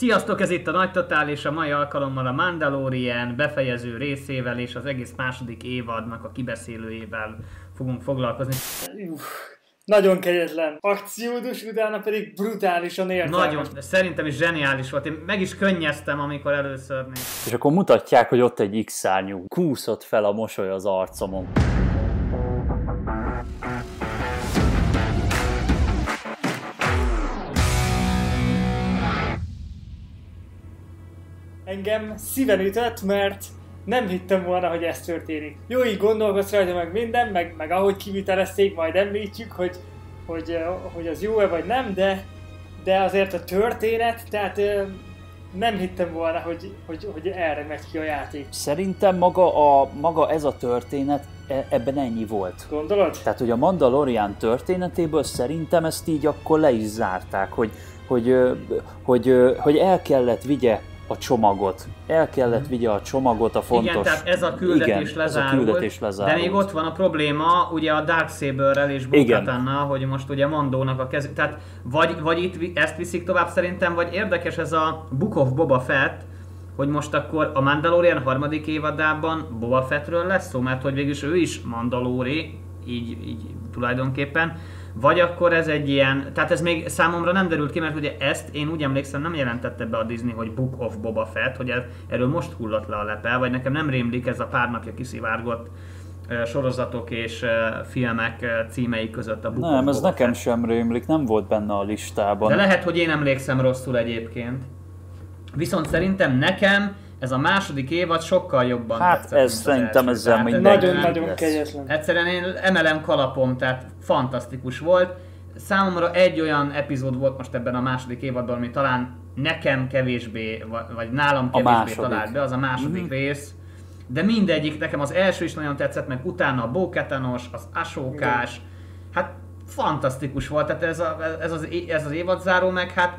Sziasztok, ez itt a Nagy Totál, és a mai alkalommal a Mandalorian befejező részével és az egész második évadnak a kibeszélőjével fogunk foglalkozni. Nagyon kegyetlen akciódus, utána pedig brutálisan értelmes. Nagyon, szerintem is zseniális volt. Én meg is könnyeztem, amikor először néztem. És akkor mutatják, hogy ott egy X-szárnyú kúszott fel a mosoly az arcomon. Engem szíven ütött, mert nem hittem volna, hogy ez történik. Jó, így gondolkozz rajta meg minden, meg ahogy kivitelezték, majd említjük, hogy az jó-e vagy nem, de azért a történet, tehát nem hittem volna, hogy erre megy ki a játék. Szerintem maga ez a történet, ebben ennyi volt. Gondolod? Tehát, hogy a Mandalorian történetéből szerintem ezt így akkor le is zárták, hogy el kellett vigye a csomagot. El kellett vigye a csomagot, a fontos... Igen, tehát ez a küldetés lezárult. De még ott van a probléma, ugye a Dark Saberrel és Bo-Katannal, hogy most ugye Mandónak a kezük... Tehát vagy itt ezt viszik tovább szerintem, vagy érdekes ez a Book of Boba Fett, hogy most akkor a Mandalorian harmadik évadában Boba Fettről lesz szó, mert hogy végülis ő is Mandalori, így tulajdonképpen. Vagy akkor ez egy ilyen, tehát ez még számomra nem derült ki, mert ugye ezt én úgy emlékszem nem jelentette be a Disney, hogy Book of Boba Fett, hogy erről most hullott le a lepel, vagy nekem nem rémlik ez a pár napja kiszivárgott sorozatok és filmek címei között a Book of Boba Fett. Nem, ez nekem sem rémlik, nem volt benne a listában. De lehet, hogy én emlékszem rosszul egyébként. Viszont szerintem nekem ez a második évad sokkal jobban tetszett. Hát ez szerintem ezzel mindenki. Nagyon-nagyon kegyetlen. Egyszerűen én emelem kalapom, tehát fantasztikus volt. Számomra egy olyan epizód volt most ebben a második évadban, ami talán nekem kevésbé, vagy nálam kevésbé talált be, az a második rész. De mindegyik, nekem az első is nagyon tetszett, meg utána a Bo-Katanos, az Ahsokás, hát fantasztikus volt, tehát ez az évadzáró meg hát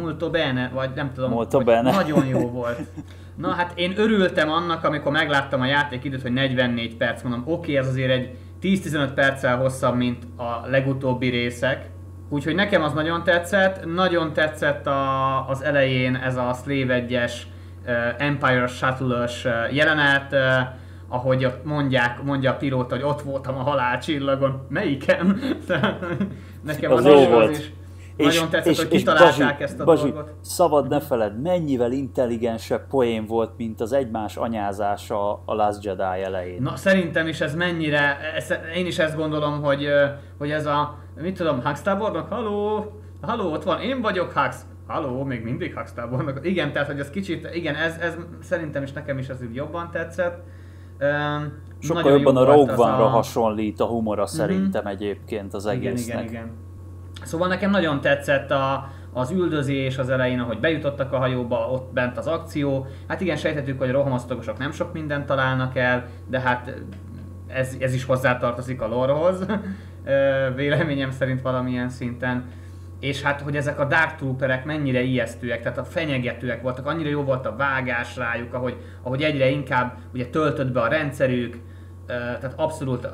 molto bene, vagy nem tudom, nagyon jó volt. Na hát én örültem annak, amikor megláttam a játékidőt, hogy 44 perc, mondom, oké, ez azért egy 10-15 perccel hosszabb, mint a legutóbbi részek. Úgyhogy nekem az nagyon tetszett az elején ez a Slave 1-es Empire Shuttle-ös jelenet, ahogy ott mondja a pilóta, hogy ott voltam a halálcsillagon. Melyiken? Nekem az is. Nagyon tetszett, hogy kitalálták ezt a dolgot. Szabad ne feled, mennyivel intelligensebb poén volt, mint az egymás anyázása a Last Jedi elején. Na, szerintem is ez mennyire... én is ezt gondolom, hogy ez a... Mit tudom, Hux tábornok? Haló, ott van, én vagyok Hux. Haló, még mindig Hux tábornok. Igen, tehát, hogy ez kicsit... Igen, ez szerintem is nekem is ez így jobban tetszett. Sokkal jobban a Rogue One-ra hasonlít a humora szerintem egyébként az egésznek. Igen. Szóval nekem nagyon tetszett az üldözés az elején, ahogy bejutottak a hajóba, ott bent az akció. Hát igen, sejtettük, hogy a rohamosztogosok nem sok mindent találnak el, de hát ez is hozzátartozik a lore-hoz, véleményem szerint valamilyen szinten. És hát, hogy ezek a Dark Trooperek mennyire ijesztőek, tehát a fenyegetőek voltak, annyira jó volt a vágás rájuk, ahogy egyre inkább ugye töltött be a rendszerük, tehát abszolút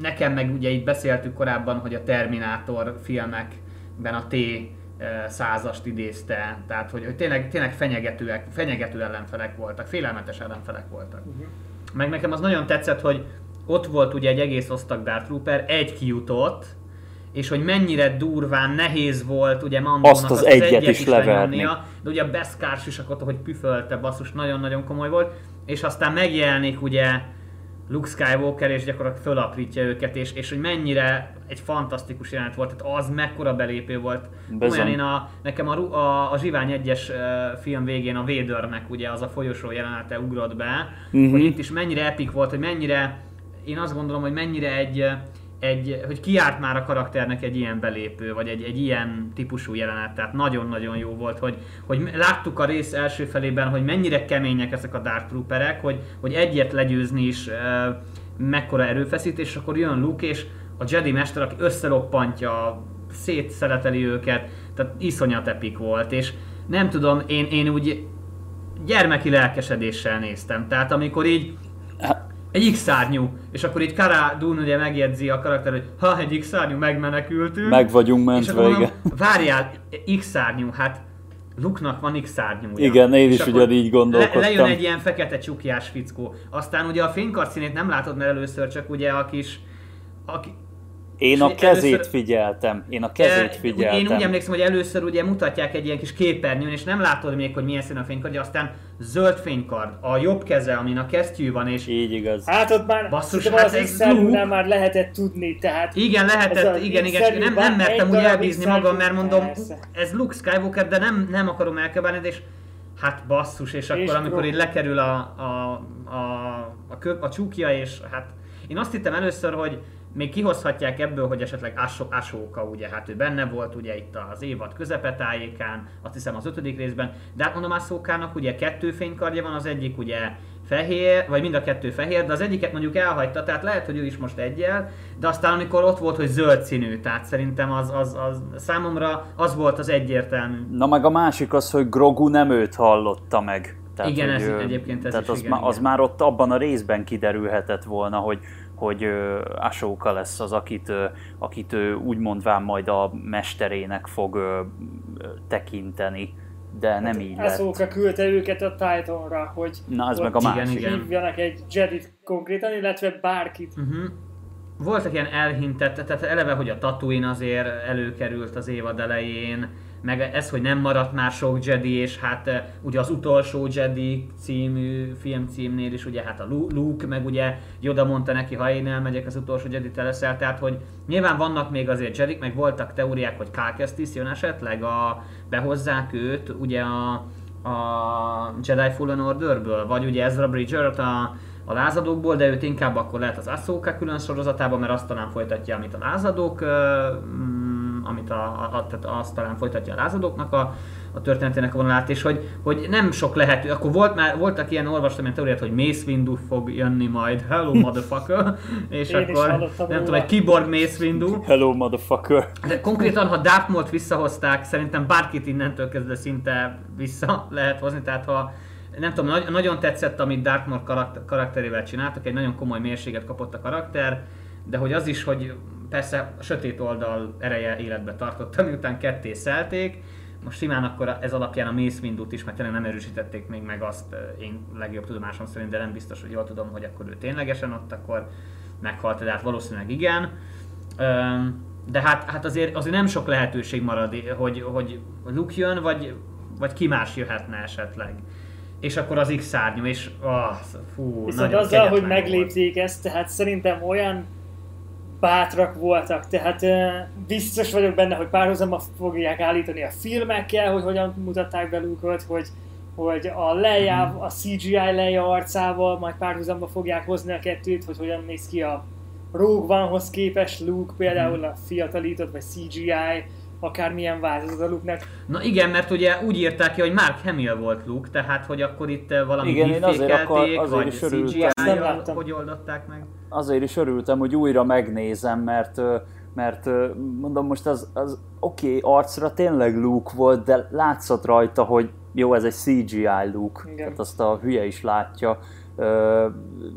nekem meg ugye itt beszéltük korábban, hogy a Terminator filmekben a T-100-ast idézte, tehát hogy tényleg fenyegető ellenfelek voltak, félelmetes ellenfelek voltak. Meg nekem az nagyon tetszett, hogy ott volt ugye egy egész osztag Dark Trooper, egy kijutott, és hogy mennyire durván nehéz volt ugye Mandónak azt az egyet is levernia, de ugye a Beskár sisakot, ahogy püfölte, basszus, nagyon-nagyon komoly volt, és aztán megjelenik ugye Luke Skywalker, és gyakorlatilag fölaprítja őket, és hogy mennyire egy fantasztikus jelenet volt, tehát az mekkora belépő volt. Olyan nekem a Zsivány 1-es film végén a Vadernek ugye az a folyosó jelenete ugrott be, hogy itt is mennyire epik volt, hogy mennyire, én azt gondolom, hogy mennyire hogy kiárt már a karakternek egy ilyen belépő, vagy egy ilyen típusú jelenet, tehát nagyon-nagyon jó volt, hogy láttuk a rész első felében, hogy mennyire kemények ezek a Dark Trooperek, hogy egyet legyőzni is mekkora erőfeszítés, és akkor jön Luke és a Jedi Mester, aki összeroppantja, szétszeleteli őket, tehát iszonyat epik volt, és nem tudom, én úgy gyermeki lelkesedéssel néztem, tehát amikor így egy X-szárnyú, és akkor így Cara Dune ugye megjegyzi a karakter, hogy ha egy X-szárnyú, megmenekültünk. Meg vagyunk mentve, igen. Várjál, X-szárnyú, hát Luke-nak van X-szárnyúja. Igen, én is ugyanígy gondolkoztam. Lejön egy ilyen fekete csukjás fickó. Aztán ugye a fénykard színét nem látod, mert először csak ugye a kis... Én a kezét figyeltem. Én úgy emlékszem, hogy először ugye mutatják egy ilyen kis képernyőn, és nem látod még, hogy milyen színű a fénykard, aztán zöld fénykard, a jobb keze, amin a kesztyű van, és... Így igaz. Hát ott már, basszus, hát az X-szárnyúnál már lehetett tudni, tehát... Igen, lehetett, igen, nem mertem úgy elbízni magam, mert mondom, ez Luke Skywalker, de nem akarom elköbálni, és hát basszus, és akkor amikor így lekerül a csúkja, és hát... Én azt hittem először, hogy még kihozhatják ebből, hogy esetleg Ahsoka, ugye, hát ő benne volt ugye itt az évad közepetájékán, azt hiszem az 5. részben, de hát mondom Ahsokának ugye 2 fénykardja van, az egyik ugye fehér, vagy mind a 2 fehér, de az egyiket mondjuk elhagyta, tehát lehet, hogy ő is most egyel, de aztán amikor ott volt, hogy zöld színű, tehát szerintem az számomra az volt az egyértelmű. Na meg a másik az, hogy Grogu nem őt hallotta meg. Tehát, igen, ez egyébként ez is, igen. Az már ott abban a részben kiderülhetett volna, hogy Ahsoka lesz az, akit úgymondván majd a mesterének fog tekinteni, de hát nem így lett. Ahsoka küldte őket a Titanra, hogy na, ez meg a másik. Hívjanak egy Jedit konkrétan, illetve bárkit. Uh-huh. Voltak ilyen elhintett, tehát eleve, hogy a Tatooine azért előkerült az évad elején, meg ez, hogy nem maradt már sok Jedi, és hát ugye az utolsó Jedi című filmcímnél is ugye hát a Luke, meg ugye Yoda mondta neki, ha én elmegyek, az utolsó Jedi te leszel, tehát hogy nyilván vannak még azért Jedik, meg voltak teóriák, hogy Cal Kestis jön esetleg, behozzák őt ugye a Jedi Fallen Orderből, vagy ugye Ezra Bridgert a lázadókból, de őt inkább akkor lehet az Ahsoka külön sorozatában, mert azt talán folytatja, amit a lázadók azt talán folytatja a lázadóknak a történetének a vonalát, és hogy nem sok lehető. Akkor voltak ilyen, olvastam ilyen teóriát, hogy Mace Windu fog jönni majd, hello motherfucker, és én akkor nem tudom, egy kiborg Mace Windu. Hello motherfucker. De konkrétan, ha Darth Mault visszahozták, szerintem bárkit innentől kezdve szinte vissza lehet hozni, tehát ha nem tudom, nagyon tetszett, amit Darth Maul karakterével csináltak, egy nagyon komoly mérséget kapott a karakter, de hogy az is, hogy persze a sötét oldal ereje életbe tartotta, miután ketté szelték. Most simán akkor ez alapján a Mace Windut is, mert tényleg nem erősítették még meg azt, én legjobb tudomásom szerint, de nem biztos, hogy jól tudom, hogy akkor ő ténylegesen ott akkor meghalt, de hát valószínűleg igen. De hát azért nem sok lehetőség marad, hogy Luke jön, vagy ki más jöhetne esetleg. És akkor az X-szárnyú, és viszont azzal, hogy meglépték ezt, tehát szerintem olyan bátrak voltak, tehát biztos vagyok benne, hogy párhuzamba fogják állítani a filmekkel, hogy hogyan mutatták be Luke-ot, hogy a Leia, a CGI Leia arcával, majd párhuzamba fogják hozni a kettőt, hogy hogyan néz ki a Rogue One-hoz képest Luke, például a fiatalított, vagy CGI, akármilyen változat a Luke-nek. Na igen, mert ugye úgy írták ki, hogy Mark Hamill volt Luke, tehát hogy akkor itt valami deepfake-elték, vagy CGI-jal, hogy oldották meg. Azért is örültem, hogy újra megnézem, mert mondom most az oké, arcra tényleg Luke volt, de látszott rajta, hogy jó, ez egy CGI Luke, igen. Tehát azt a hülye is látja.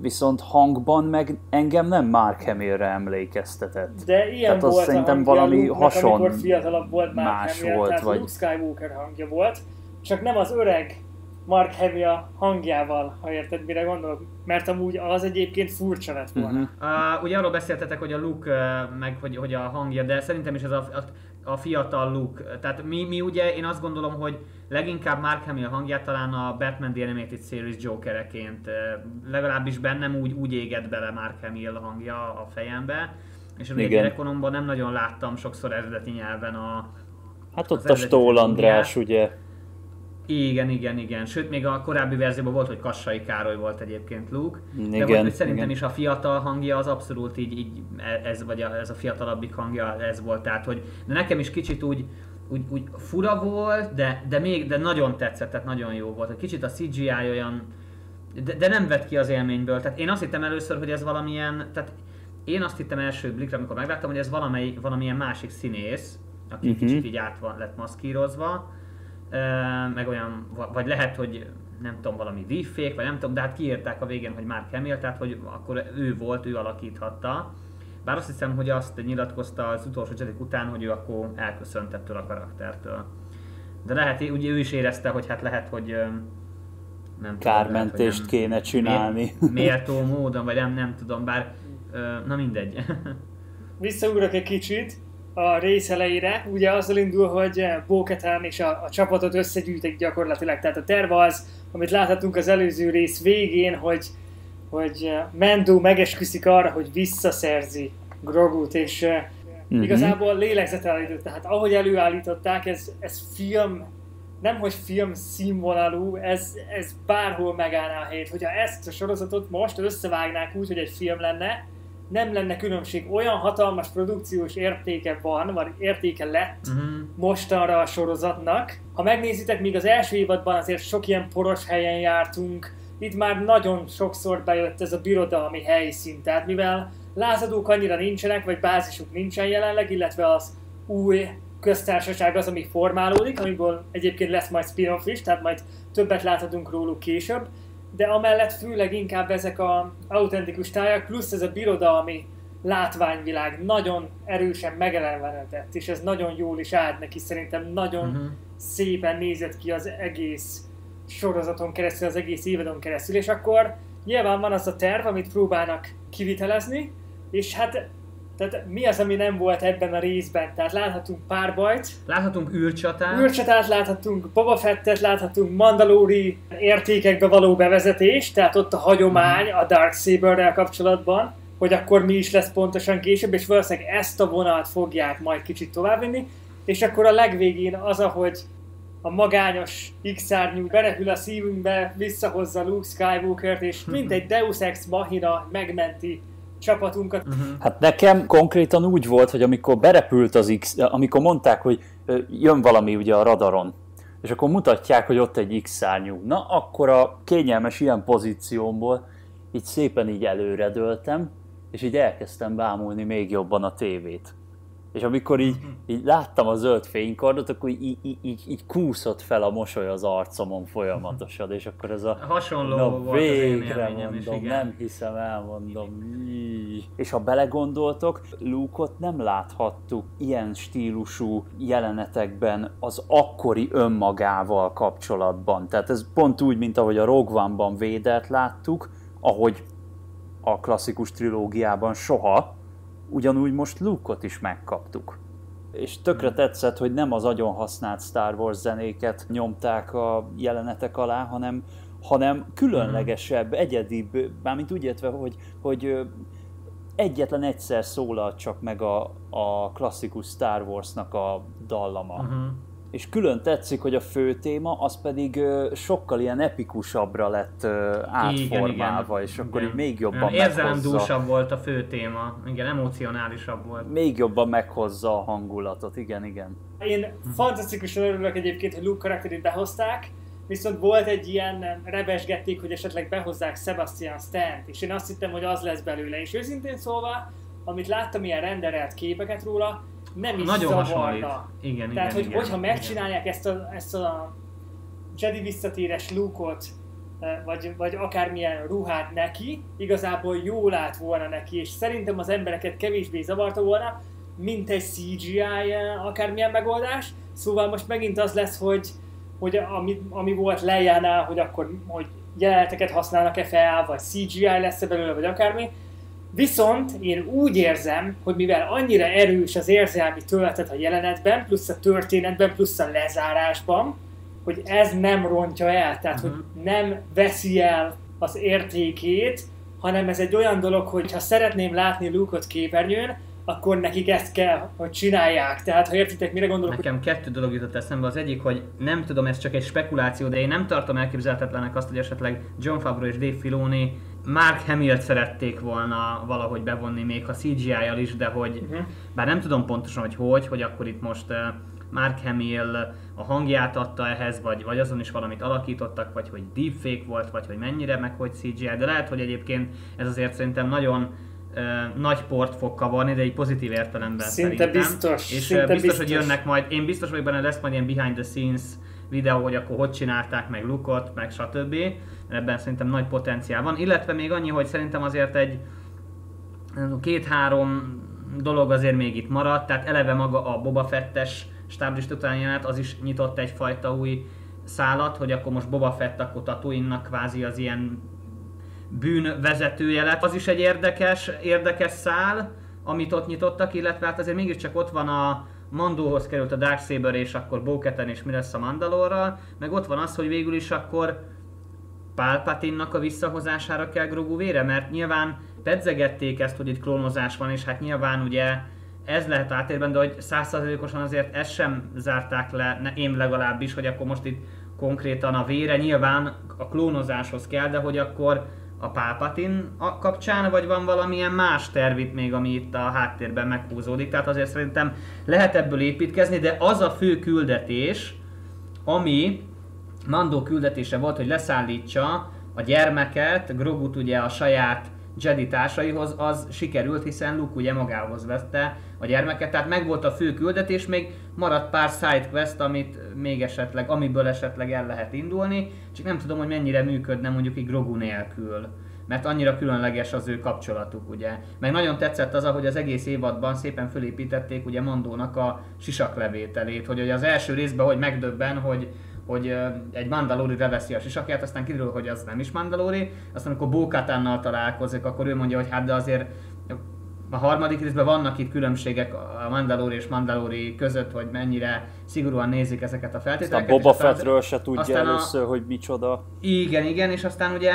Viszont hangban meg engem nem Mark Hamillre emlékeztetett. De ilyen volt szerintem valami hason amikor fiatalabb volt Mark más Hamill, volt, tehát vagy... Luke Skywalker hangja volt, csak nem az öreg Mark Hamill hangjával, ha érted, mire gondolok, mert amúgy az egyébként furcsa lett volna. Uh-huh. Ugye arról beszéltetek, hogy a Luke, meg hogy a hangja, de szerintem is ez a fiatal Luke. Tehát mi ugye, én azt gondolom, hogy leginkább Mark Hamill hangját talán a Batman The Animated Series Jokereként, legalábbis bennem úgy égett bele Mark Hamill hangja a fejembe, és ugye gyerekkoromban nem nagyon láttam sokszor eredeti nyelven a... Hát ott a Stoll András, ugye? Igen. Sőt, még a korábbi verzióban volt, hogy Kassai Károly volt egyébként Luke, de volt, hogy szerintem is a fiatal hangja az abszolút így ez, vagy ez a fiatalabbik hangja, ez volt. Tehát, hogy de nekem is kicsit úgy fura volt, de nagyon tetszett, tehát nagyon jó volt. Egy kicsit a CGI olyan, de nem vett ki az élményből. Tehát én azt hittem először, hogy ez valamilyen, tehát én azt hittem első blikre, amikor megláttam, hogy ez valamilyen másik színész, aki kicsit így lett maszkírozva, meg olyan, vagy lehet, hogy nem tudom, valami deepfake, vagy nem tudom, de hát kiírták a végén, hogy Mark Hamill, tehát hogy akkor ő volt, ő alakíthatta. Bár azt hiszem, hogy azt nyilatkozta az utolsó Jedi után, hogy ő akkor elköszöntett tőle a karaktertől. De lehet, ugye ő is érezte, hogy hát lehet, hogy nem kármentést tudom, kéne csinálni. Méltó módon, vagy nem tudom, bár na mindegy. Visszaugrok egy kicsit a rész elejére, ugye azzal indul, hogy Bo-Katan és a csapatot összegyűjtik gyakorlatilag, tehát a terv az, amit láthatunk az előző rész végén, hogy Mendo megesküszik arra, hogy visszaszerzi Grogut, és igazából lélegzet elindult, tehát ahogy előállították, ez film, nemhogy film színvonalú, ez bárhol megállná a helyét. Hogyha ezt a sorozatot most összevágnák úgy, hogy egy film lenne, nem lenne különbség, olyan hatalmas produkciós értéke van, vagy értéke lett mostanra a sorozatnak. Ha megnézitek, még az első évadban azért sok ilyen poros helyen jártunk, itt már nagyon sokszor bejött ez a birodalmi helyszín, tehát mivel lázadók annyira nincsenek, vagy bázisuk nincsen jelenleg, illetve az új köztársaság az, ami formálódik, amiből egyébként lesz majd spin-off is, tehát majd többet láthatunk róluk később, de amellett főleg inkább ezek az autentikus tájak, plusz ez a birodalmi látványvilág nagyon erősen megelevenedett, és ez nagyon jól is állt neki, szerintem nagyon szépen nézett ki az egész sorozaton keresztül, az egész évadon keresztül, és akkor nyilván van az a terv, amit próbálnak kivitelezni, és hát tehát mi az, ami nem volt ebben a részben? Tehát láthatunk párbajt. Láthatunk űrcsatát. Láthatunk Boba Fettet, láthatunk mandalóri értékekbe való bevezetés, tehát ott a hagyomány a Dark Saberrel kapcsolatban, hogy akkor mi is lesz pontosan később, és valószínűleg ezt a vonalat fogják majd kicsit továbbvinni, és akkor a legvégén az, ahogy a magányos X-szárnyú berepül a szívünkbe, visszahozza Luke Skywalkert, és mindegy Deus Ex Machina megmenti csapatunkat. Hát nekem konkrétan úgy volt, hogy amikor berepült az X, amikor mondták, hogy jön valami ugye a radaron, és akkor mutatják, hogy ott egy X-szárnyú. Na, akkor a kényelmes ilyen pozíciómból így szépen így előredöltem, és így elkezdtem bámulni még jobban a tévét. És amikor így láttam a zöld fénykardot, akkor így kúszott fel a mosoly az arcomon folyamatosan, és akkor ez a... Hasonló volt az én élményem is, igen. Nem hiszem, elmondom. És ha belegondoltok, Luke-ot nem láthattuk ilyen stílusú jelenetekben az akkori önmagával kapcsolatban. Tehát ez pont úgy, mint ahogy a Rogue One-ban Vadert láttuk, ahogy a klasszikus trilógiában soha, ugyanúgy most Luke-ot is megkaptuk. És tökre tetszett, hogy nem az agyon használt Star Wars zenéket nyomták a jelenetek alá, hanem különlegesebb, egyedibb, mármint úgy értve, hogy egyetlen egyszer szólalt csak meg a klasszikus Star Warsnak a dallama. És külön tetszik, hogy a fő téma, az pedig sokkal ilyen epikusabbra lett átformálva, igen. És akkor igen. Így még jobban meghozza. Érzelemdúsabb volt a fő téma, igen, emocionálisabb volt. Még jobban meghozza a hangulatot, igen. Én fantasztikusan örülök egyébként, hogy Luke karakterét behozták, viszont volt egy ilyen, rebesgették, hogy esetleg behozzák Sebastian Stant, és én azt hittem, hogy az lesz belőle, és őszintén szólva, amit láttam ilyen renderelt képeket róla, nem is nagyon zavarna. Igen, tehát, hogyha megcsinálják ezt a Jedi visszatérés Luke-ot, vagy akármilyen ruhát neki, igazából jól állt volna neki, és szerintem az embereket kevésbé zavarta volna, mint egy CGI akármilyen megoldás. Szóval most megint az lesz, hogy ami volt lejjánál, hogy akkor hogy jeleneteket használnak-e fel, vagy CGI lesz-e belőle, vagy akármi. Viszont én úgy érzem, hogy mivel annyira erős az érzelmi töltet a jelenetben, plusz a történetben, plusz a lezárásban, hogy ez nem rontja el, tehát hogy nem veszi el az értékét, hanem ez egy olyan dolog, hogy ha szeretném látni Luke-ot képernyőn, akkor nekik ezt kell, hogy csinálják. Tehát ha értitek, mire gondolok? Nekem kettő dolog jutott eszembe. Az egyik, hogy nem tudom, ez csak egy spekuláció, de én nem tartom elképzelhetetlenek azt, hogy esetleg Jon Favreau és Dave Filoni Mark Hamill-t szerették volna valahogy bevonni, még ha CGI-jal is, de hogy, bár nem tudom pontosan, hogy akkor itt most Mark Hamill a hangját adta ehhez, vagy azon is valamit alakítottak, vagy hogy deepfake volt, vagy hogy mennyire, meg hogy CGI, de lehet, hogy egyébként ez azért szerintem nagyon nagy port fog kavarni, de egy pozitív értelemben szinte szerintem. Biztos. És biztos, hogy jönnek majd, én biztos vagyok benne, lesz majd ilyen behind the scenes videó, hogy akkor hogy csinálták, meg Luke-ot, meg stb. Ebben szerintem nagy potenciál van, illetve még annyi, hogy szerintem azért egy 2-3 dolog azért még itt maradt, tehát eleve maga a Boba Fettes stáblista utáni jelenet, az is nyitott egyfajta új szálat, hogy akkor most Boba Fett akkor Tatooine-nak kvázi az ilyen bűnvezetője lett. Az is egy érdekes szál, amit ott nyitottak, illetve hát azért mégiscsak ott van a Mandóhoz került a Dark Saber, és akkor Bo-Katan, és mi lesz a Mandalorral, meg ott van az, hogy végül is akkor Palpatine-nak a visszahozására kell Grogu vére, mert nyilván pedzegették ezt, hogy itt klónozás van, és hát nyilván ugye ez lehet átérben, de hogy 100%-osan azért ezt sem zárták le, én legalábbis, hogy akkor most itt konkrétan a vére nyilván a klónozáshoz kell, de hogy akkor a Palpatine kapcsán, vagy van valamilyen más tervit még, ami itt a háttérben meghúzódik, tehát azért szerintem lehet ebből építkezni, de az a fő küldetés, ami Mandó küldetése volt, hogy leszállítsa a gyermeket, Grogut ugye a saját Jedi társaihoz, az sikerült, hiszen Luke ugye magához vette a gyermeket, tehát megvolt a fő küldetés, még maradt pár side quest, amit még esetleg, amiből esetleg el lehet indulni, csak nem tudom, hogy mennyire működne mondjuk így Grogu nélkül, mert annyira különleges az ő kapcsolatuk, ugye. Meg nagyon tetszett az, ahogy az egész évadban szépen fölépítették ugye Mandónak a sisaklevételét, hogy az első részben, hogy megdöbben, hogy egy mandalori leveszi a sisakját, aztán kiderül, hogy az nem is mandalori, aztán amikor Bo-Katannal találkozik, akkor ő mondja, hogy hát de azért a harmadik részben vannak itt különbségek a mandalori és mandalori között, hogy mennyire szigorúan nézik ezeket a feltételeket. Aztán Boba Fettről se tudja először, hogy micsoda. Igen, és aztán ugye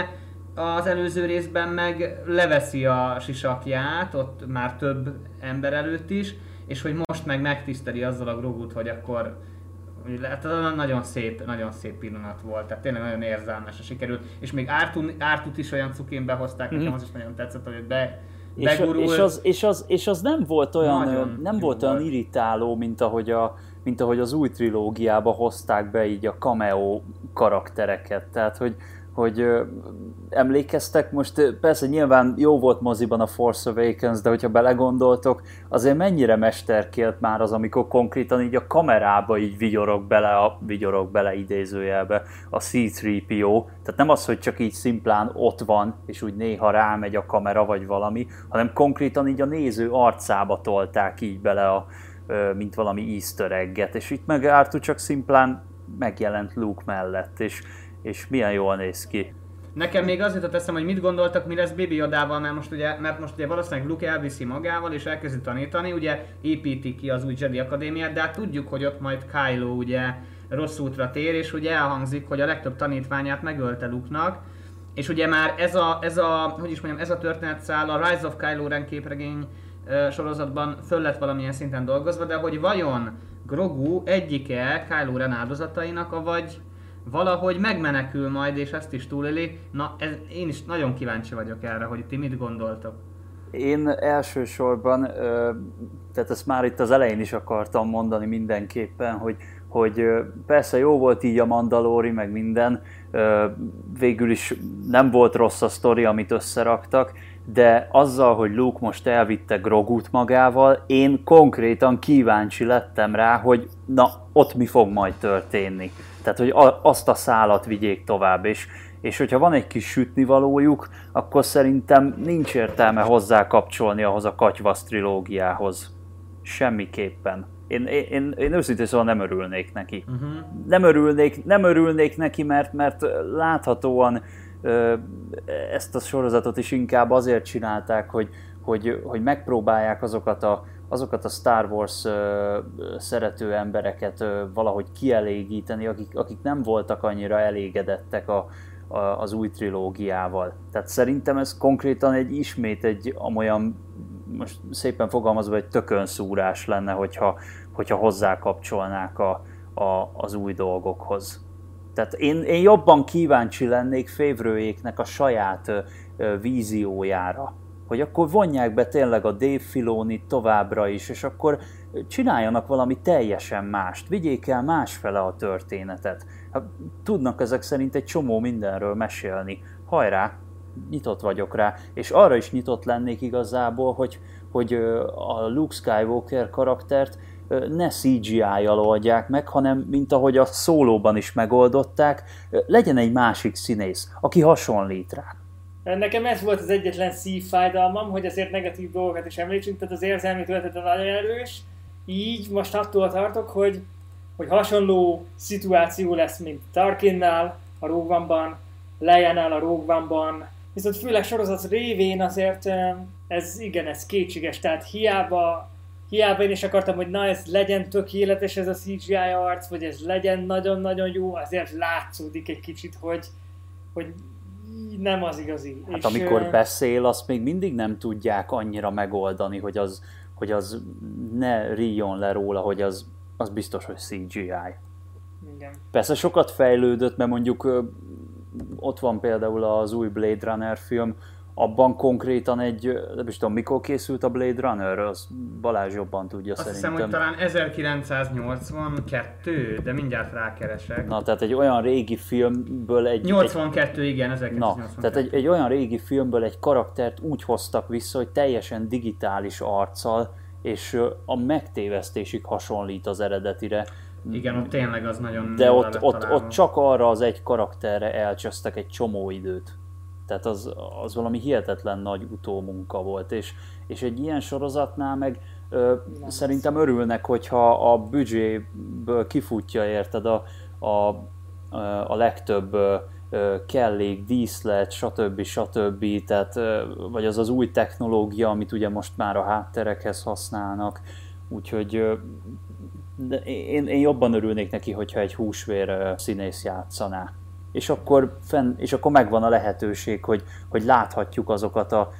az előző részben meg leveszi a sisakját, ott már több ember előtt is, és hogy most meg megtiszteli azzal a Grogut, hogy akkor hát nagyon szép pillanat volt, tehát tényleg nagyon érzelmesre sikerült, és még Artut is olyan cukén behozták, nekem az is nagyon tetszett, hogy begurult. És az nem volt olyan, nem volt olyan irritáló, mint ahogy az új trilógiába hozták be így a cameo karaktereket, tehát hogy emlékeztek most, persze nyilván jó volt moziban a Force Awakens, de hogyha belegondoltok, azért mennyire mesterkélt már az, amikor konkrétan így a kamerába így vigyorog bele idézőjelbe a C-3PO, tehát nem az, hogy csak így szimplán ott van, és úgy néha rámegy a kamera vagy valami, hanem konkrétan így a néző arcába tolták így bele a, mint valami easter egget, és itt meg Artu csak szimplán megjelent Luke mellett, és milyen jól néz ki. Nekem még az jutott eszem, hogy mit gondoltak, mi lesz Baby Yodával, mert most ugye valószínűleg Luke elviszi magával, és elkezdi tanítani, ugye építi ki az új Jedi Akadémiát, de hát tudjuk, hogy ott majd Kylo ugye rossz útra tér, és ugye elhangzik, hogy a legtöbb tanítványát megölte Luke-nak, és ugye már ez a történetszál a Rise of Kylo Ren képregény sorozatban föl lett valamilyen szinten dolgozva, de hogy vajon Grogu egyike Kylo Ren áldozatainak, avagy valahogy megmenekül majd, és ezt is túléli. Na, én is nagyon kíváncsi vagyok erre, hogy ti mit gondoltok. Én elsősorban, tehát ezt már itt az elején is akartam mondani mindenképpen, hogy persze jó volt így a Mandalori, meg minden, végül is nem volt rossz a sztori, amit összeraktak, de azzal, hogy Luke most elvitte Grogut magával, én konkrétan kíváncsi lettem rá, hogy na, ott mi fog majd történni. Tehát, hogy azt a szálat vigyék tovább, és hogyha van egy kis sütnivalójuk, akkor szerintem nincs értelme hozzá kapcsolni ahhoz a katyvasz trilógiához. Semmiképpen. Én őszintén szóval nem örülnék neki. Uh-huh. Nem örülnék neki, mert láthatóan ezt a sorozatot is inkább azért csinálták, hogy megpróbálják azokat a Star Wars szerető embereket valahogy kielégíteni, akik nem voltak annyira elégedettek az új trilógiával. Tehát szerintem ez konkrétan ismét egy amolyan, most szépen fogalmazva, egy tökönszúrás lenne, hogyha hozzákapcsolnák az új dolgokhoz. Tehát én jobban kíváncsi lennék Favreauéknek a saját víziójára, hogy akkor vonják be tényleg a Dave Filoni továbbra is, és akkor csináljanak valami teljesen mást, vigyék el másfele a történetet. Hát, tudnak ezek szerint egy csomó mindenről mesélni. Hajrá, nyitott vagyok rá, és arra is nyitott lennék igazából, hogy a Luke Skywalker karaktert ne CGI-jal oldják meg, hanem mint ahogy a szólóban is megoldották, legyen egy másik színész, aki hasonlít rá. Nekem ez volt az egyetlen szívfájdalmam, hogy azért negatív dolgokat is említsünk, tehát az érzelmi töltete nagyon erős, Így most attól tartok, hogy hasonló szituáció lesz, mint Tarkinnál a Rogue One-ban, Leia-nál a Rogue One-ban. Viszont főleg sorozat révén azért ez kétséges, tehát hiába én is akartam, hogy na ez legyen tökéletes ez a CGI arc, vagy ez legyen nagyon-nagyon jó, azért látszódik egy kicsit, hogy nem az igazi. Hát és amikor beszél, azt még mindig nem tudják annyira megoldani, hogy az ne ríjon le róla, hogy az biztos, hogy CGI. Igen. Persze sokat fejlődött, mert mondjuk ott van például az új Blade Runner film, abban konkrétan nem is tudom, mikor készült a Blade Runner, az Balázs jobban tudja szerintem. Azt hiszem, hogy talán 1982, de mindjárt rákeresek. Na, tehát egy olyan régi filmből 82, igen, 1982. Na, tehát egy olyan régi filmből egy karaktert úgy hoztak vissza, hogy teljesen digitális arccal, és a megtévesztésig hasonlít az eredetire. Igen, ott tényleg az nagyon... De ott csak arra az egy karakterre elcsesztek egy csomó időt. Tehát az valami hihetetlen nagy utómunka volt, és egy ilyen sorozatnál meg szerintem örülnek, hogyha a büdzséből kifutja, érted, a legtöbb kellék, díszlet, stb. Tehát, vagy az új technológia, amit ugye most már a hátterekhez használnak, úgyhogy én jobban örülnék neki, hogyha egy húsvér színész játszaná. És akkor megvan a lehetőség, hogy láthatjuk azokat a,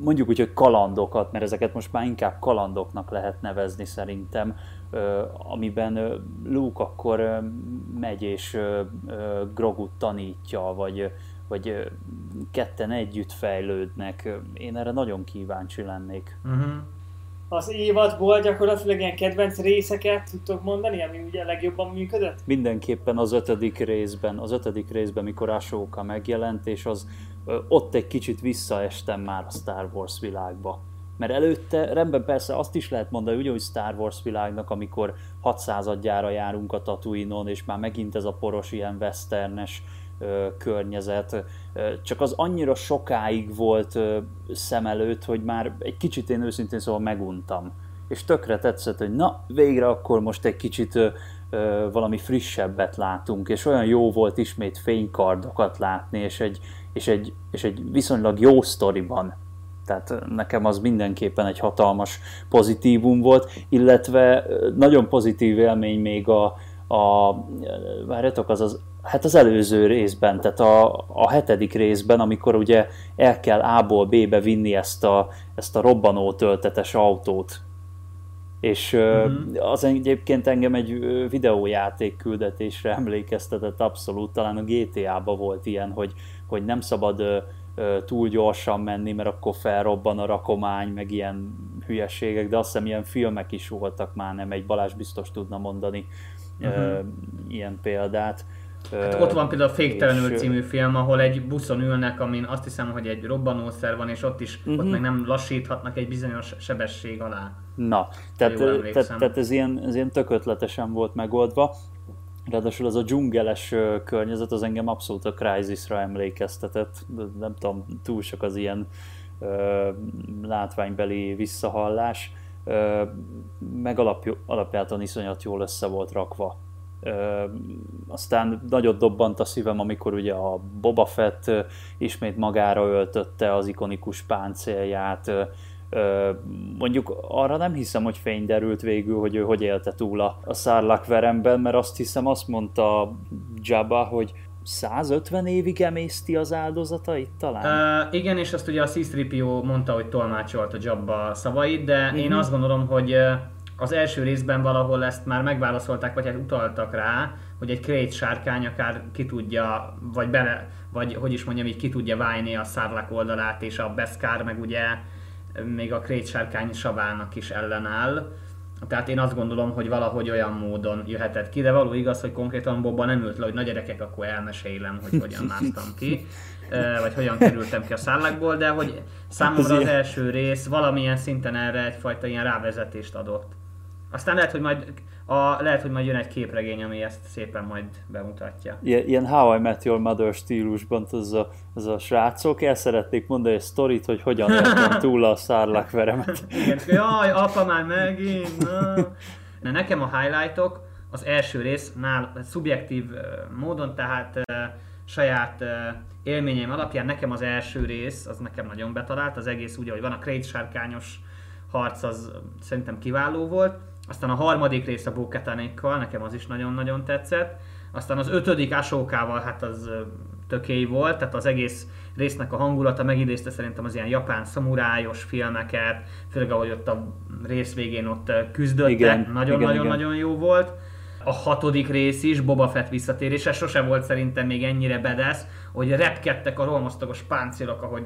mondjuk úgy, hogy kalandokat, mert ezeket most már inkább kalandoknak lehet nevezni szerintem, amiben Luke akkor megy és Grogut tanítja, vagy ketten együtt fejlődnek. Én erre nagyon kíváncsi lennék. Uh-huh. Az évadból gyakorlatilag ilyen kedvenc részeket tudtok mondani, ami ugye legjobban működött? Mindenképpen az ötödik részben, mikor Ahsoka megjelent, és ott egy kicsit visszaestem már a Star Wars világba. Mert előtte, rendben persze azt is lehet mondani, ugye, hogy Star Wars világnak, amikor 600-adjára járunk a Tatooine-on, és már megint ez a poros ilyen westernes környezet, csak az annyira sokáig volt szem előtt, hogy már egy kicsit én őszintén szóval meguntam. És tökre tetszett, hogy na, végre akkor most egy kicsit valami frissebbet látunk, és olyan jó volt ismét fénykardokat látni, és egy viszonylag jó sztoriban. Tehát nekem az mindenképpen egy hatalmas pozitívum volt, illetve nagyon pozitív élmény még várjatok, az előző részben, tehát a hetedik részben, amikor ugye el kell A-ból B-be vinni ezt a robbanó töltetes autót. És az egyébként engem egy videójáték küldetésre emlékeztetett abszolút, talán a GTA-ba volt ilyen, hogy nem szabad túl gyorsan menni, mert akkor felrobban a rakomány, meg ilyen hülyeségek, de azt hiszem ilyen filmek is voltak már, nem egy Balázs biztos tudna mondani ilyen példát. Hát ott van például a Féktelenül című film, ahol egy buszon ülnek, amin azt hiszem, hogy egy robbanószer van, és ott is ott meg nem lassíthatnak egy bizonyos sebesség alá. Na, tehát ez ilyen tök ötletesen volt megoldva. Ráadásul az a dzsungeles környezet, az engem abszolút a Crysis-ra emlékeztetett. Nem tudom, túl sok az ilyen látványbeli visszahallás. Meg alapjáton iszonyat jól össze volt rakva. Aztán nagyot dobbant a szívem, amikor ugye a Boba Fett ismét magára öltötte az ikonikus páncélját. Mondjuk arra nem hiszem, hogy fény derült végül, hogy ő hogy élte túl a Sarlacc veremben, mert azt hiszem, azt mondta Jabba, hogy 150 évig emészti az áldozatait talán? Igen, és azt ugye a C-3PO mondta, hogy tolmácsolt a Jabba szavait, de én azt gondolom, hogy az első részben valahol ezt már megválaszolták, vagy hát utaltak rá, hogy egy Krayt sárkány akár ki tudja, ki tudja válni a Sarlacc oldalát, és a Beskár meg ugye még a Krayt sárkány savának is ellenáll. Tehát én azt gondolom, hogy valahogy olyan módon jöhetett ki, de való igaz, hogy konkrétan Boba nem ült le, hogy na gyerekek, akkor elmesélem, hogy hogyan másztam ki, vagy hogyan kerültem ki a Sarlaccból, de hogy számomra az első rész valamilyen szinten erre egyfajta ilyen rávezetést adott. Aztán lehet, hogy majd Lehet, hogy majd jön egy képregény, ami ezt szépen majd bemutatja. Ilyen How I Met Your Mother stílusban, az a srácok el szerették mondani egy sztorit, hogy hogyan éltem túl a Sarlacc veremet. Igen, jaj, apa már megint! Na, nekem a highlightok az első résznál szubjektív módon, tehát saját élményeim alapján nekem az első rész, az nekem nagyon betalált, az egész úgy, ahogy van, a Krayt sárkányos harc, az szerintem kiváló volt. Aztán a harmadik rész a Bo-Katanékkal, nekem az is nagyon-nagyon tetszett. Aztán az ötödik Ahsokával, hát az tökély volt, tehát az egész résznek a hangulata megidézte szerintem az ilyen japán szamurájos filmeket, főleg ahogy ott a rész végén ott küzdöttek, nagyon-nagyon-nagyon jó volt. A hatodik rész is, Boba Fett visszatérése, sose volt szerintem még ennyire badass, hogy repkedtek a rohamosztagos páncélok, ahogy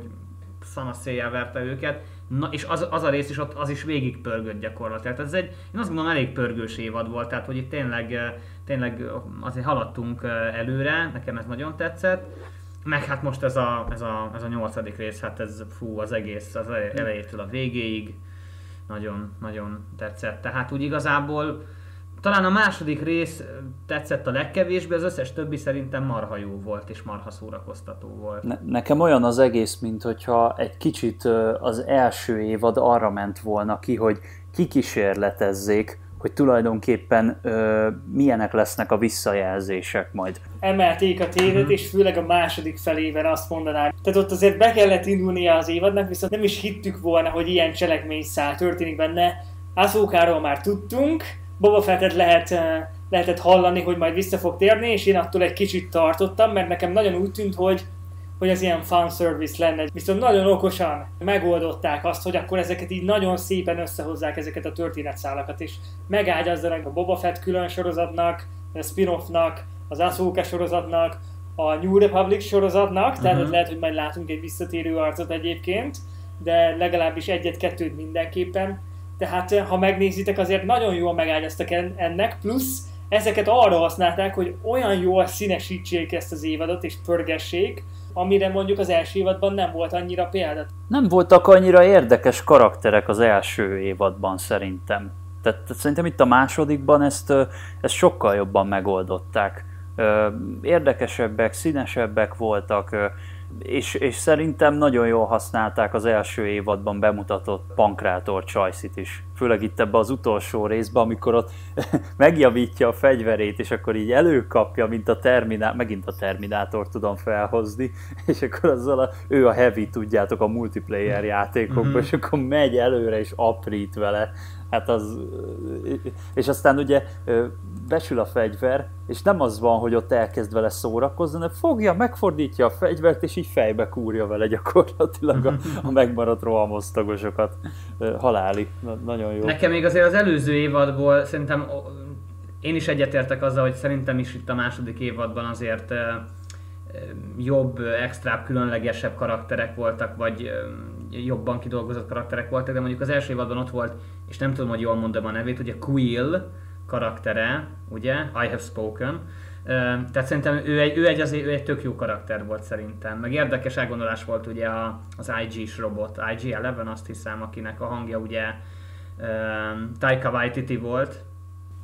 szanaszéjjel verte őket. Na, és az a rész is ott, az is végig pörgött gyakorlatilag. Tehát ez egy, én azt gondolom, elég pörgős évad volt, tehát hogy itt tényleg azért haladtunk előre, nekem ez nagyon tetszett. Meg hát most ez a nyolcadik rész, hát ez az egész, az elejétől a végéig nagyon-nagyon tetszett. Tehát úgy igazából talán a második rész tetszett a legkevésbé, az összes többi szerintem marha jó volt, és marha szórakoztató volt. Nekem olyan az egész, mint hogyha egy kicsit az első évad arra ment volna ki, hogy kikísérletezzék, hogy tulajdonképpen milyenek lesznek a visszajelzések majd. Emelték a tévét, és főleg a második felében azt mondanák. Tehát ott azért be kellett indulnia az évadnak, viszont nem is hittük volna, hogy ilyen cselekményszál történik benne. Ahsókáról már tudtunk, Boba Fettet lehetett hallani, hogy majd vissza fog térni, és én attól egy kicsit tartottam, mert nekem nagyon úgy tűnt, hogy ez ilyen fanservice lenne. Viszont nagyon okosan megoldották azt, hogy akkor ezeket így nagyon szépen összehozzák, ezeket a történetszálakat, és megágyazzanak a Boba Fett külön sorozatnak, a spin-offnak, az Ahsoka sorozatnak, a New Republic sorozatnak, tehát lehet, hogy majd látunk egy visszatérő arcot egyébként, de legalábbis egyet-kettőt mindenképpen. Tehát, ha megnézitek, azért nagyon jól megágyaztak ennek, plusz ezeket arra használták, hogy olyan jól színesítsék ezt az évadot, és pörgessék, amire mondjuk az első évadban nem volt annyira példa. Nem voltak annyira érdekes karakterek az első évadban szerintem. Tehát szerintem itt a másodikban ezt sokkal jobban megoldották. Érdekesebbek, színesebbek voltak, és szerintem nagyon jól használták az első évadban bemutatott Pankrátor Csajszit is. Főleg itt ebben az utolsó részben, amikor ott megjavítja a fegyverét, és akkor így előkapja, mint a Terminátor, megint a Terminátor tudom felhozni, és akkor azzal ő a heavy, tudjátok, a multiplayer játékokban, és akkor megy előre és aprít vele. Hát az... És aztán ugye besül a fegyver, és nem az van, hogy ott elkezd vele szórakozni, hanem fogja, megfordítja a fegyvert, és így fejbe kúrja vele gyakorlatilag a megmaradt rohamosztagosokat. Haláli. Nagyon jó. Nekem még azért az előző évadból szerintem én is egyetértek azzal, hogy szerintem is itt a második évadban azért jobb, extrább, különlegesebb karakterek voltak, vagy jobban kidolgozott karakterek voltak, de mondjuk az első évadban ott volt, és nem tudom, hogy jól mondom a nevét, ugye Quill karaktere, ugye, I Have Spoken, tehát szerintem ő egy tök jó karakter volt szerintem, meg érdekes elgondolás volt ugye az IG-s robot, IG-11 azt hiszem, akinek a hangja ugye Taika Waititi volt.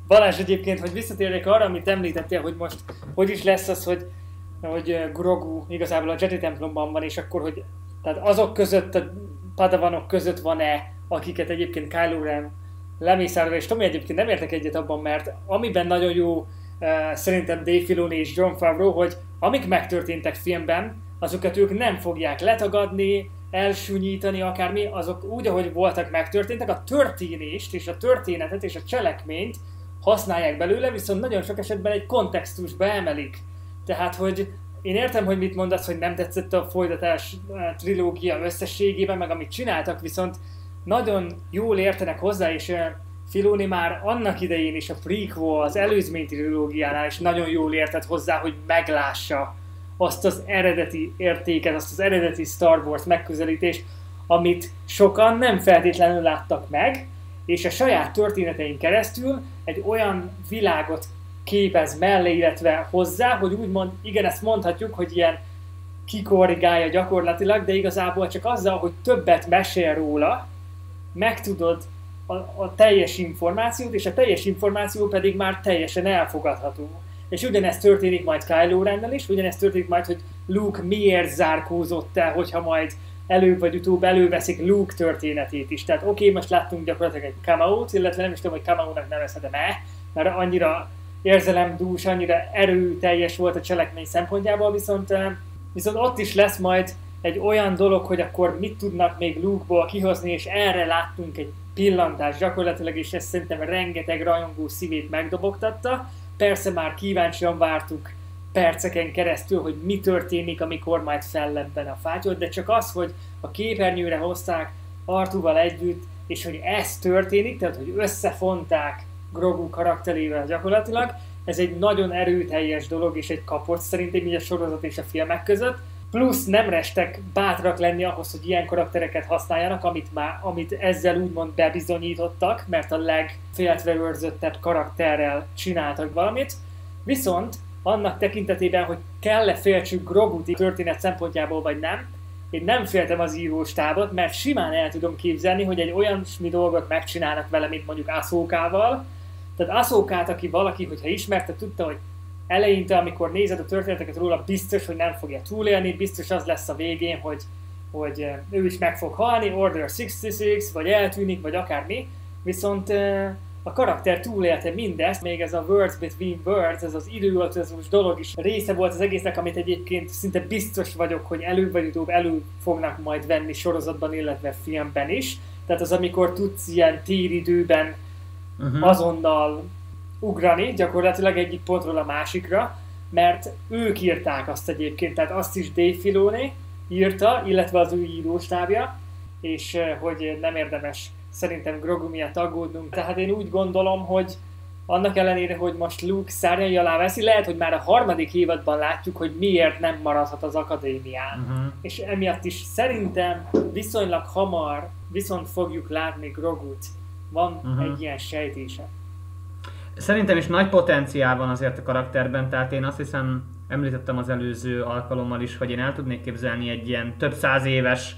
Balázs, egyébként, hogy visszatérjek arra, amit említettél, hogy most hogy is lesz az, hogy Grogu igazából a Jedi templomban van, és akkor, hogy tehát azok között, a padavanok között van-e, akiket egyébként Kylo Ren lemészárol, és Tomi, egyébként nem értek egyet abban, mert amiben nagyon jó szerintem Dave Filoni és Jon Favreau, hogy amik megtörténtek filmben, azokat ők nem fogják letagadni, elsúnyítani akármi, azok úgy, ahogy voltak, megtörténtek, a történést és a történetet és a cselekményt használják belőle, viszont nagyon sok esetben egy kontextusba emelik. Tehát, hogy én értem, hogy mit mondasz, hogy nem tetszett a folytatás trilógia összességében, meg amit csináltak, viszont nagyon jól értenek hozzá, és Filoni már annak idején is a prequel, az előzmény trilógiánál is nagyon jól értett hozzá, hogy meglássa azt az eredeti értéket, azt az eredeti Star Wars megközelítést, amit sokan nem feltétlenül láttak meg, és a saját történetein keresztül egy olyan világot képez mellé, illetve hozzá, hogy úgymond, igen, ezt mondhatjuk, hogy ilyen kikorrigálja gyakorlatilag, de igazából csak azzal, hogy többet mesél róla, meg tudod a teljes információt, és a teljes információ pedig már teljesen elfogadható. És ugyanezt történik majd Kylo Rennel is, ugyanezt történik majd, hogy Luke miért zárkózott el, hogyha majd előbb vagy utóbb előveszik Luke történetét is. Tehát oké, most láttunk gyakorlatilag egy cameót, illetve nem is tudom, hogy cameónak nevezhetem-e, mert annyira érzelemdús, annyira erőteljes volt a cselekmény szempontjából, viszont ott is lesz majd egy olyan dolog, hogy akkor mit tudnak még Luke-ból kihozni, és erre láttunk egy pillantást gyakorlatilag, és ez szerintem rengeteg rajongó szívét megdobogtatta. Persze már kíváncsian vártuk perceken keresztül, hogy mi történik, amikor majd fellebben a fátyol, de csak az, hogy a képernyőre hozták Artúval együtt, és hogy ez történik, tehát hogy összefonták Grogu karakterével gyakorlatilag, ez egy nagyon erőteljes dolog, és egy kapocs szerintem így a sorozat és a filmek között. Plusz nem restek bátrak lenni ahhoz, hogy ilyen karaktereket használjanak, amit ezzel úgymond bebizonyítottak, mert a legféltve őrzöttebb karakterrel csináltak valamit. Viszont annak tekintetében, hogy kell-e féltsük Grogu-t történet szempontjából vagy nem, én nem féltem az íróstábot, mert simán el tudom képzelni, hogy egy olyasmi dolgot megcsinálnak vele, mint mondjuk Ahsokával. Tehát Ahsokát, aki valaki, hogyha ismerte, tudta, hogy eleinte, amikor nézed a történeteket róla, biztos, hogy nem fogja túlélni, biztos az lesz a végén, hogy ő is meg fog halni, Order 66, vagy eltűnik, vagy akármi. Viszont a karakter túlélte mindezt, még ez a Words Between Words, ez az időöltözős dolog is része volt az egésznek, amit egyébként szinte biztos vagyok, hogy előbb vagy utóbb elő fognak majd venni sorozatban, illetve filmben is. Tehát az, amikor tudsz ilyen téridőben azonnal ugrani gyakorlatilag egyik pontról a másikra, mert ők írták azt egyébként, tehát azt is Dave Filoni írta, illetve az ő íróstábja, és hogy nem érdemes szerintem Grogu miatt aggódnunk. Tehát én úgy gondolom, hogy annak ellenére, hogy most Luke szárnyai alá veszi, lehet, hogy már a harmadik évadban látjuk, hogy miért nem maradhat az akadémián. És emiatt is szerintem viszonylag hamar viszont fogjuk látni Grogut. Van egy ilyen sejtése. Szerintem is nagy potenciál van azért a karakterben, tehát én azt hiszem, említettem az előző alkalommal is, hogy én el tudnék képzelni egy ilyen több száz éves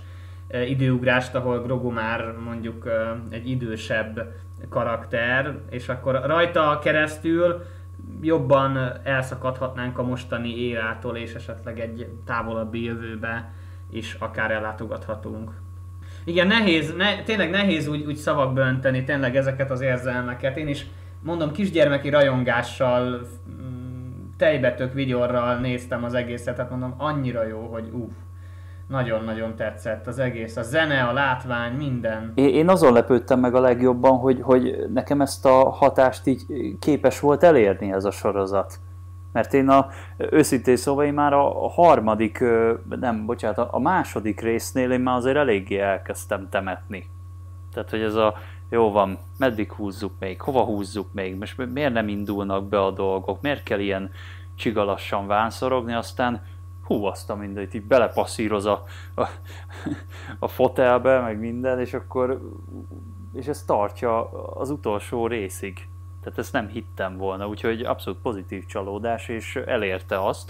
időugrást, ahol Grogu már mondjuk egy idősebb karakter, és akkor rajta keresztül jobban elszakadhatnánk a mostani érától, és esetleg egy távolabbi jövőbe is akár ellátogathatunk. Igen, nehéz, tényleg nehéz úgy szavakba önteni tényleg ezeket az érzelmeket. Én is mondom, kisgyermeki rajongással, tejbetök vigyorral néztem az egészet, tehát mondom, annyira jó, hogy nagyon-nagyon tetszett az egész, a zene, a látvány, minden. Én azon lepődtem meg a legjobban, hogy nekem ezt a hatást így képes volt elérni ez a sorozat. Mert én őszintén szóval én már a második résznél én már azért eléggé elkezdtem temetni. Tehát, hogy ez a jó van, meddig húzzuk még, hova húzzuk még, most miért nem indulnak be a dolgok, miért kell ilyen csigalassan vánszorogni, aztán hú, azt a mindent, így belepasszíroz a fotelbe, meg minden, és ez tartja az utolsó részig. Tehát ezt nem hittem volna, úgyhogy abszolút pozitív csalódás, és elérte azt,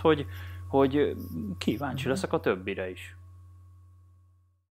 hogy kíváncsi leszek a többire is.